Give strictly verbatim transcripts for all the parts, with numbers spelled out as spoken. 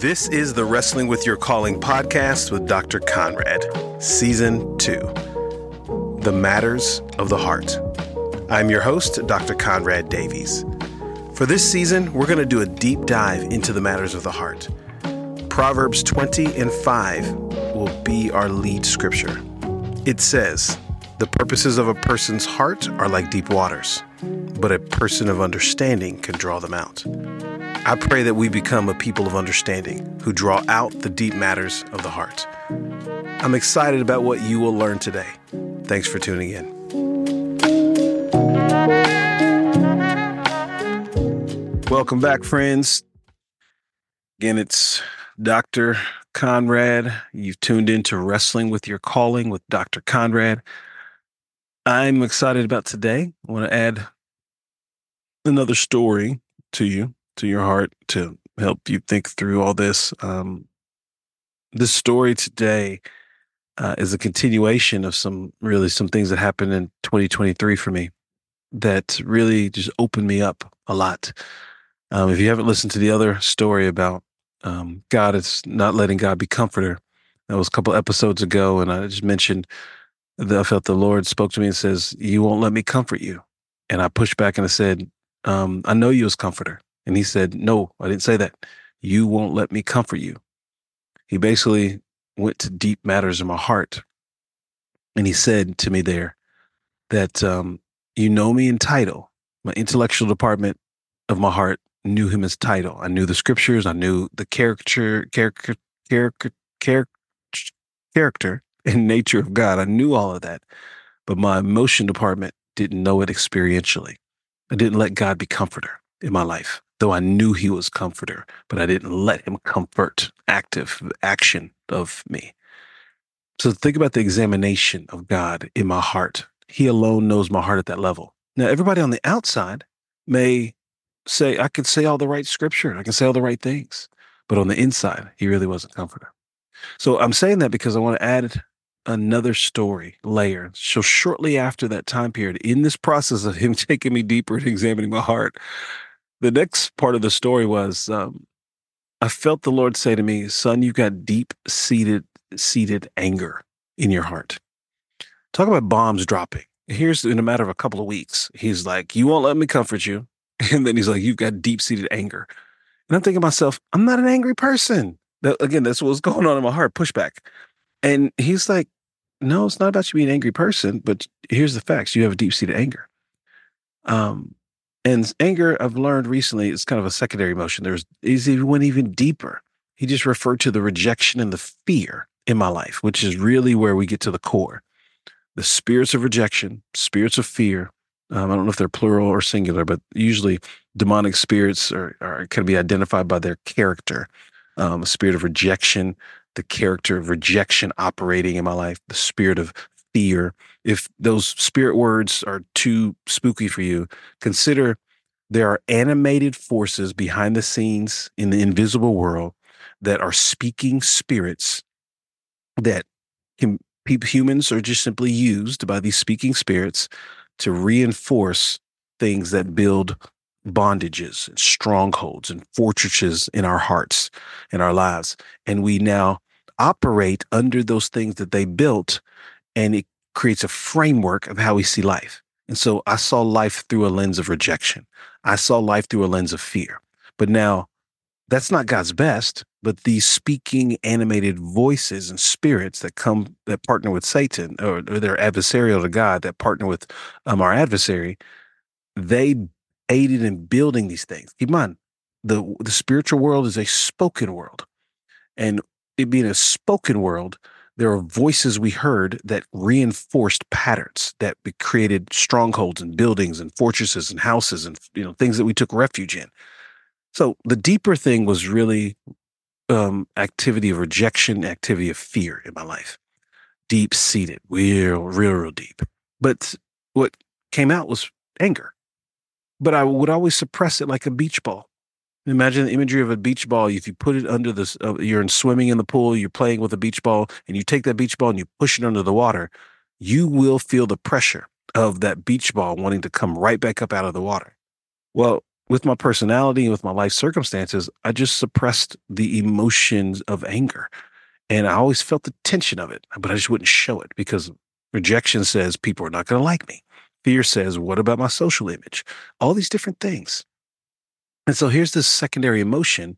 This is the Wrestling With Your Calling podcast with Doctor Conrad, Season two, The Matters of the Heart. I'm your host, Doctor Conrad Davies. For this season, we're going to do a deep dive into the matters of the heart. Proverbs twenty and five will be our lead scripture. It says, "The purposes of a person's heart are like deep waters, but a person of understanding can draw them out." I pray that we become a people of understanding who draw out the deep matters of the heart. I'm excited about what you will learn today. Thanks for tuning in. Welcome back, friends. Again, it's Doctor Conrad. You've tuned into Wrestling With Your Calling with Doctor Conrad. I'm excited about today. I want to add another story to you, to your heart, to help you think through all this. Um, this story today uh, is a continuation of some really some things that happened in twenty twenty-three for me that really just opened me up a lot. Um, if you haven't listened to the other story about um, God, it's not letting God be comforter. That was a couple episodes ago, and I just mentioned that I felt the Lord spoke to me and says, "You won't let me comfort you." And I pushed back and I said, um, I know you as comforter. And he said, "No, I didn't say that. You won't let me comfort you." He basically went to deep matters in my heart. And he said to me there that, um, you know me in title. My intellectual department of my heart knew him as title. I knew the scriptures. I knew the character, character, character, character, character and nature of God. I knew all of that. But my emotion department didn't know it experientially. I didn't let God be comforter in my life, though I knew he was comforter, but I didn't let him comfort active action of me. So think about the examination of God in my heart. He alone knows my heart at that level. Now, everybody on the outside may say, I could say all the right scripture. I can say all the right things. But on the inside, he really wasn't comforter. So I'm saying that because I want to add another story layer. So shortly after that time period, in this process of him taking me deeper and examining my heart, the next part of the story was, um, I felt the Lord say to me, "Son, you got deep seated, seated anger in your heart." Talk about bombs dropping. Here's in a matter of a couple of weeks. He's like, "You won't let me comfort you." And then he's like, "You've got deep seated anger." And I'm thinking to myself, I'm not an angry person. That, again, that's what was going on in my heart, pushback. And he's like, "No, it's not about you being an angry person, but here's the facts. You have a deep seated anger." Um, And anger, I've learned recently, is kind of a secondary emotion. There's, he went even deeper. He just referred to the rejection and the fear in my life, which is really where we get to the core. The spirits of rejection, spirits of fear. Um, I don't know if they're plural or singular, but usually demonic spirits are, are can be identified by their character. Um, a spirit of rejection, the character of rejection operating in my life, the spirit of fear. If those spirit words are too spooky for you, consider there are animated forces behind the scenes in the invisible world that are speaking spirits that can, humans are just simply used by these speaking spirits to reinforce things that build bondages and strongholds and fortresses in our hearts and our lives. And we now operate under those things that they built, and it creates a framework of how we see life. And so I saw life through a lens of rejection. I saw life through a lens of fear. But now that's not God's best, but these speaking animated voices and spirits that come, that partner with Satan, or, or they're adversarial to God, that partner with um, our adversary, they aided in building these things. Keep in mind, the, the spiritual world is a spoken world. And it being a spoken world, there are voices we heard that reinforced patterns that created strongholds and buildings and fortresses and houses and, you know, things that we took refuge in. So the deeper thing was really um, activity of rejection, activity of fear in my life, deep seated, real, real, real deep. But what came out was anger. But I would always suppress it like a beach ball. Imagine the imagery of a beach ball. If you put it under the, uh, you're in swimming in the pool, you're playing with a beach ball, and you take that beach ball and you push it under the water, you will feel the pressure of that beach ball wanting to come right back up out of the water. Well, with my personality, with my life circumstances, I just suppressed the emotions of anger. And I always felt the tension of it, but I just wouldn't show it because rejection says people are not going to like me. Fear says, what about my social image? All these different things. And so here's this secondary emotion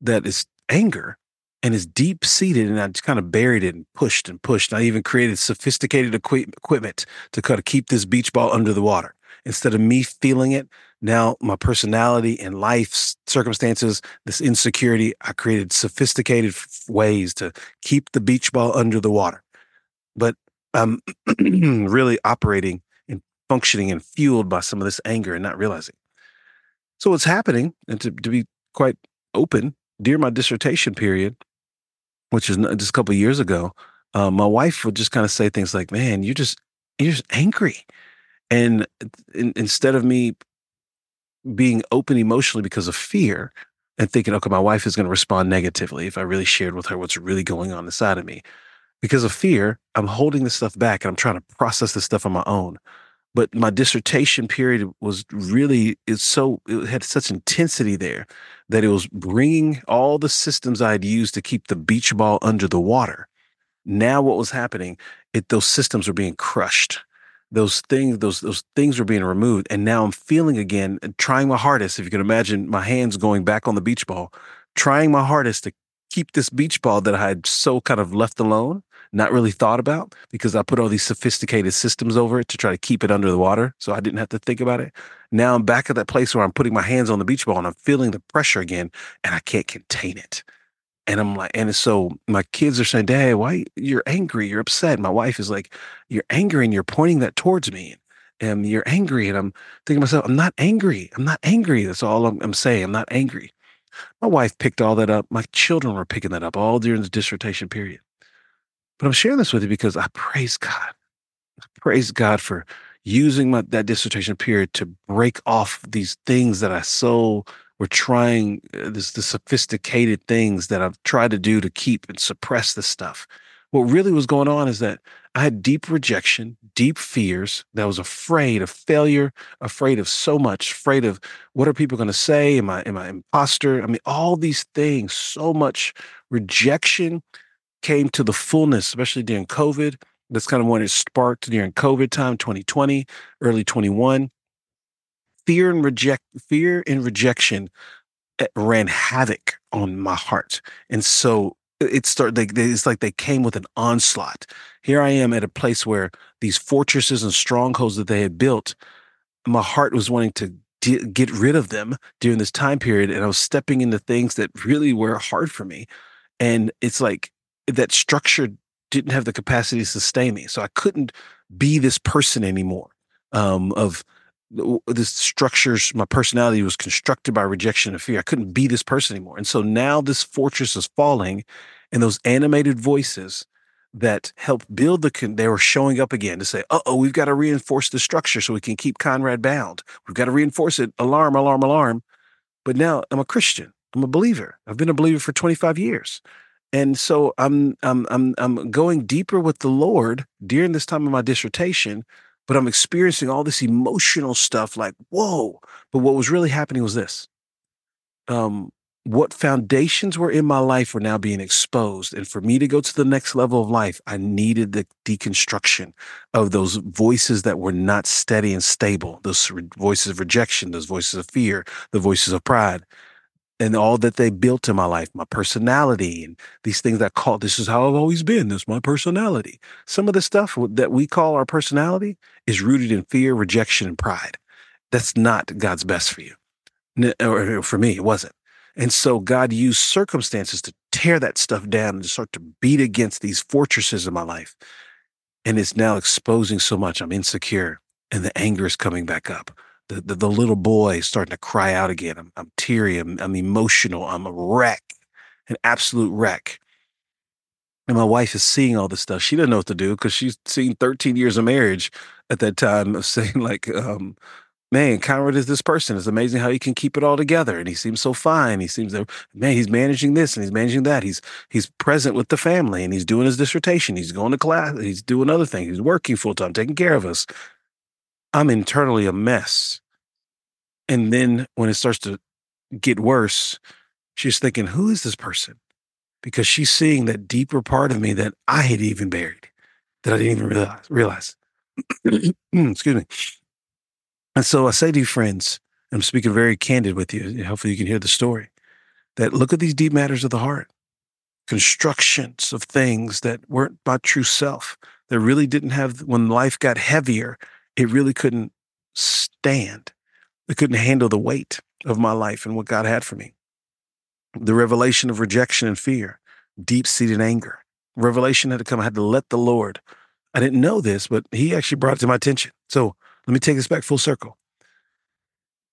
that is anger and is deep-seated, and I just kind of buried it and pushed and pushed. I even created sophisticated equi- equipment to kind of keep this beach ball under the water. Instead of me feeling it, now my personality and life circumstances, this insecurity, I created sophisticated f- ways to keep the beach ball under the water. But I'm really operating and functioning and fueled by some of this anger and not realizing. So what's happening, and to, to be quite open, during my dissertation period, which is just a couple of years ago, uh, my wife would just kind of say things like, man, you're just, you're just angry. And in, instead of me being open emotionally because of fear and thinking, okay, my wife is going to respond negatively if I really shared with her what's really going on inside of me. Because of fear, I'm holding this stuff back and I'm trying to process this stuff on my own. But my dissertation period was really, it's so, it had such intensity there that it was bringing all the systems I'd used to keep the beach ball under the water. Now what was happening, it, those systems were being crushed. Those things, those those things were being removed. And now I'm feeling again, trying my hardest, if you can imagine my hands going back on the beach ball, trying my hardest to keep this beach ball that I had so kind of left alone, not really thought about, because I put all these sophisticated systems over it to try to keep it under the water so I didn't have to think about it. Now I'm back at that place where I'm putting my hands on the beach ball and I'm feeling the pressure again and I can't contain it. And I'm like, and so my kids are saying, Dad, why you're angry? You're upset. My wife is like, you're angry and you're pointing that towards me. And you're angry. And I'm thinking to myself, I'm not angry. I'm not angry. That's all I'm, I'm saying. I'm not angry. My wife picked all that up. My children were picking that up all during the dissertation period. But I'm sharing this with you because I praise God. I praise God for using my, that dissertation period to break off these things that I so We're trying uh, this, the sophisticated things that I've tried to do to keep and suppress this stuff. What really was going on is that I had deep rejection, deep fears, that I was afraid of failure, afraid of so much, afraid of what are people going to say? Am I, am I imposter? I mean, all these things, so much rejection came to the fullness, especially during COVID. That's kind of when it sparked during COVID time, twenty twenty, early twenty-one. Fear and reject, fear and rejection ran havoc on my heart, and so it started. They, they, it's like they came with an onslaught. Here I am at a place where these fortresses and strongholds that they had built, my heart was wanting to de- get rid of them during this time period, and I was stepping into things that really were hard for me, and it's like that structure didn't have the capacity to sustain me, so I couldn't be this person anymore. Um, of This structure, my personality was constructed by rejection and fear. I couldn't be this person anymore. And so now this fortress is falling, and those animated voices that helped build the, con- they were showing up again to say, uh-oh, we've got to reinforce the structure so we can keep Conrad bound. We've got to reinforce it. Alarm, alarm, alarm. But now I'm a Christian. I'm a believer. I've been a believer for twenty-five years. And so I'm, I'm, I'm, I'm going deeper with the Lord during this time of my dissertation, but I'm experiencing all this emotional stuff like, whoa. But what was really happening was this. Um, what foundations were in my life were now being exposed. And for me to go to the next level of life, I needed the deconstruction of those voices that were not steady and stable. Those re- voices of rejection, those voices of fear, the voices of pride, and all that they built in my life, my personality, and these things that I call, this is how I've always been, this is my personality. Some of the stuff that we call our personality is rooted in fear, rejection, and pride. That's not God's best for you. Or for me, it wasn't. And so God used circumstances to tear that stuff down and to start to beat against these fortresses in my life. And it's now exposing so much. I'm insecure, and the anger is coming back up. The, the, the little boy is starting to cry out again. I'm, I'm teary. I'm, I'm emotional. I'm a wreck, an absolute wreck. And my wife is seeing all this stuff. She doesn't know what to do because she's seen thirteen years of marriage at that time of saying like, um, man, Conrad is this person. It's amazing how he can keep it all together. And he seems so fine. He seems that, man, he's managing this and he's managing that. He's, he's present with the family and he's doing his dissertation. He's going to class. He's doing other things. He's working full time, taking care of us. I'm internally a mess. And then when it starts to get worse, she's thinking, who is this person? Because she's seeing that deeper part of me that I had even buried, that I didn't even realize. realize. Excuse me. And so I say to you, friends, I'm speaking very candid with you, hopefully you can hear the story, that look at these deep matters of the heart, constructions of things that weren't my true self, that really didn't have, when life got heavier, it really couldn't stand. It couldn't handle the weight of my life and what God had for me. The revelation of rejection and fear, deep-seated anger. Revelation had to come. I had to let the Lord. I didn't know this, but he actually brought it to my attention. So let me take this back full circle.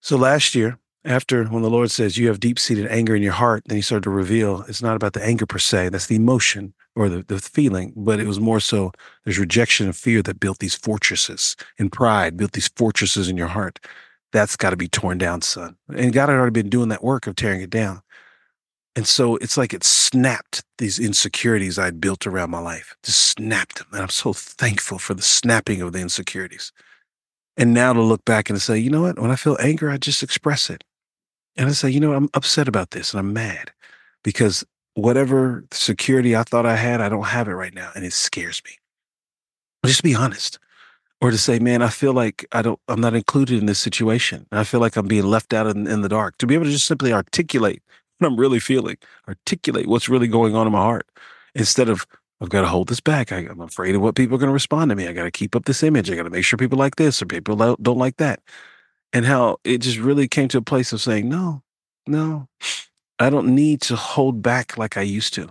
So last year, after when the Lord says you have deep-seated anger in your heart, then he started to reveal it's not about the anger per se. That's the emotion or the, the feeling, but it was more so there's rejection and fear that built these fortresses, and pride built these fortresses in your heart. That's got to be torn down, son. And God had already been doing that work of tearing it down. And so it's like it snapped these insecurities I'd built around my life, just snapped them. And I'm so thankful for the snapping of the insecurities. And now to look back and to say, you know what? When I feel anger, I just express it. And I say, you know, I'm upset about this and I'm mad because whatever security I thought I had, I don't have it right now. And it scares me. Just be honest. Or to say, man, I feel like I don't, I'm not included in this situation. I feel like I'm being left out in, in the dark. To be able to just simply articulate what I'm really feeling, articulate what's really going on in my heart, instead of I've got to hold this back. I, I'm afraid of what people are going to respond to me. I got to keep up this image. I got to make sure people like this or people don't like that. And how it just really came to a place of saying, no, no, I don't need to hold back like I used to,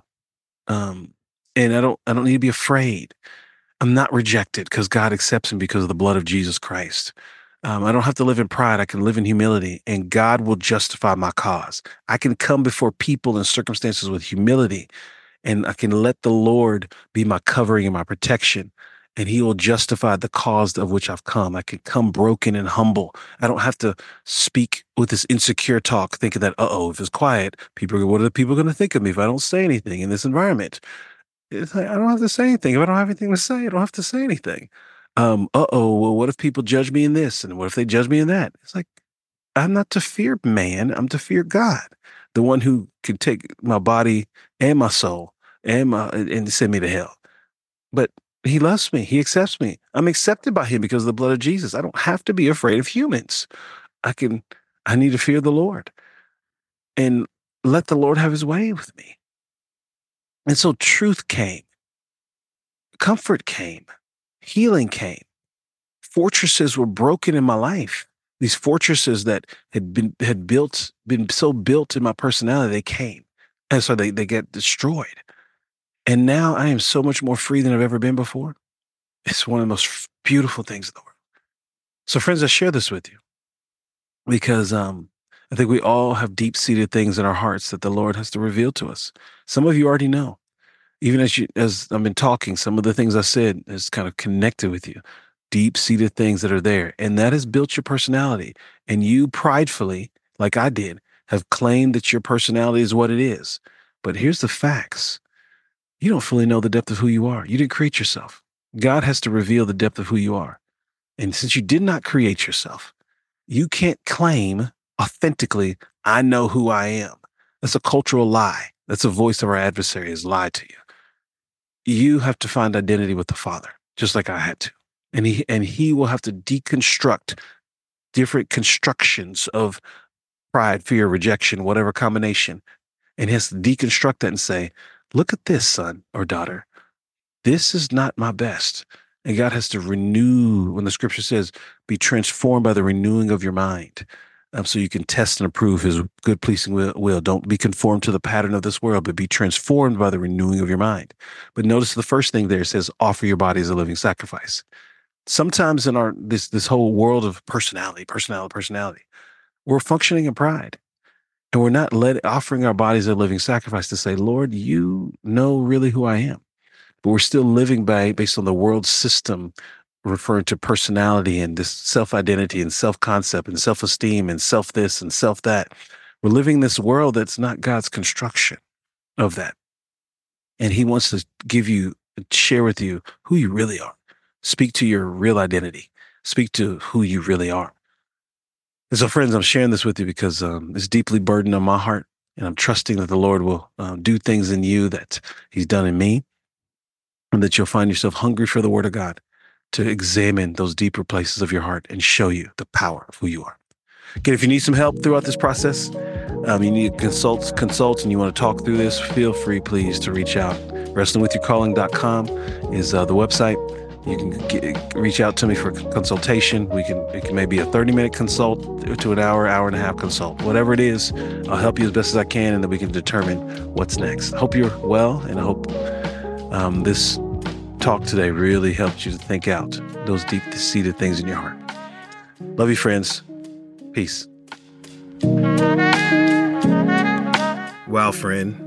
um, and I don't, I don't need to be afraid. I'm not rejected because God accepts me because of the blood of Jesus Christ. Um, I don't have to live in pride. I can live in humility, and God will justify my cause. I can come before people and circumstances with humility, and I can let the Lord be my covering and my protection, and he will justify the cause of which I've come. I can come broken and humble. I don't have to speak with this insecure talk, thinking that, uh-oh, if it's quiet, people, what are the people going to think of me if I don't say anything in this environment? It's like, I don't have to say anything. If I don't have anything to say, I don't have to say anything. Um, uh-oh, well, what if people judge me in this? And what if they judge me in that? It's like, I'm not to fear man. I'm to fear God, the one who can take my body and my soul and, my, and send me to hell. But he loves me. He accepts me. I'm accepted by him because of the blood of Jesus. I don't have to be afraid of humans. I can, I need to fear the Lord and let the Lord have his way with me. And so truth came, comfort came, healing came. Fortresses were broken in my life. These fortresses that had been had built, been so built in my personality, they came. And so they, they get destroyed. And now I am so much more free than I've ever been before. It's one of the most beautiful things in the world. So friends, I share this with you because um, I think we all have deep-seated things in our hearts that the Lord has to reveal to us. Some of you already know. Even as you, as I've been talking, some of the things I said is kind of connected with you. Deep-seated things that are there. And that has built your personality. And you pridefully, like I did, have claimed that your personality is what it is. But here's the facts. You don't fully know the depth of who you are. You didn't create yourself. God has to reveal the depth of who you are. And since you did not create yourself, you can't claim authentically, I know who I am. That's a cultural lie. That's a voice of our adversary has lied to you. You have to find identity with the Father, just like I had to. And he, and he will have to deconstruct different constructions of pride, fear, rejection, whatever combination. And he has to deconstruct that and say, look at this, son or daughter. This is not my best. And God has to renew, when the scripture says, be transformed by the renewing of your mind. Um, so you can test and approve his good, pleasing will, will. Don't be conformed to the pattern of this world, but be transformed by the renewing of your mind. But notice the first thing there says, offer your body as a living sacrifice. Sometimes in our this this whole world of personality, personality, personality, we're functioning in pride. And we're not let, offering our bodies as a living sacrifice to say, Lord, you know really who I am. But we're still living by based on the world system referring to personality and this self-identity and self-concept and self-esteem and self-this and self-that. We're living this world that's not God's construction of that. And he wants to give you, share with you who you really are. Speak to your real identity. Speak to who you really are. And so, friends, I'm sharing this with you because um, it's deeply burdened on my heart, and I'm trusting that the Lord will uh, do things in you that he's done in me, and that you'll find yourself hungry for the word of God to examine those deeper places of your heart and show you the power of who you are. Again, if you need some help throughout this process, um, you need to consult, consult, and you want to talk through this, feel free, please, to reach out. Wrestling With Your Calling dot com is uh, the website. You can get, reach out to me for consultation. We can, it can maybe a thirty minute consult to an hour, hour and a half consult. Whatever it is, I'll help you as best as I can, and then we can determine what's next. I hope you're well, and I hope um, this talk today really helped you to think out those deep-seated things in your heart. Love you, friends. Peace. Wow, friend.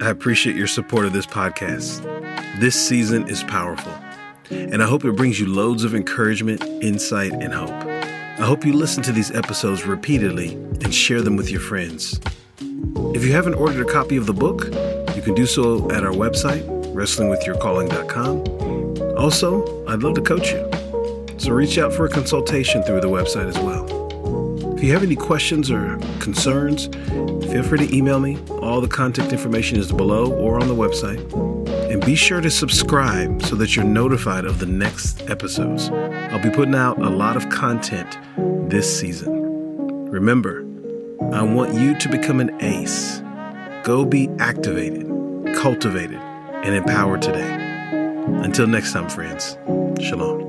I appreciate your support of this podcast. This season is powerful, and I hope it brings you loads of encouragement, insight, and hope. I hope you listen to these episodes repeatedly and share them with your friends. If you haven't ordered a copy of the book, you can do so at our website, wrestling with your calling dot com. Also, I'd love to coach you, so reach out for a consultation through the website as well. If you have any questions or concerns, feel free to email me. All the contact information is below or on the website. And be sure to subscribe so that you're notified of the next episodes. I'll be putting out a lot of content this season. Remember, I want you to become an ace. Go be activated, cultivated, and empowered today. Until next time, friends. Shalom.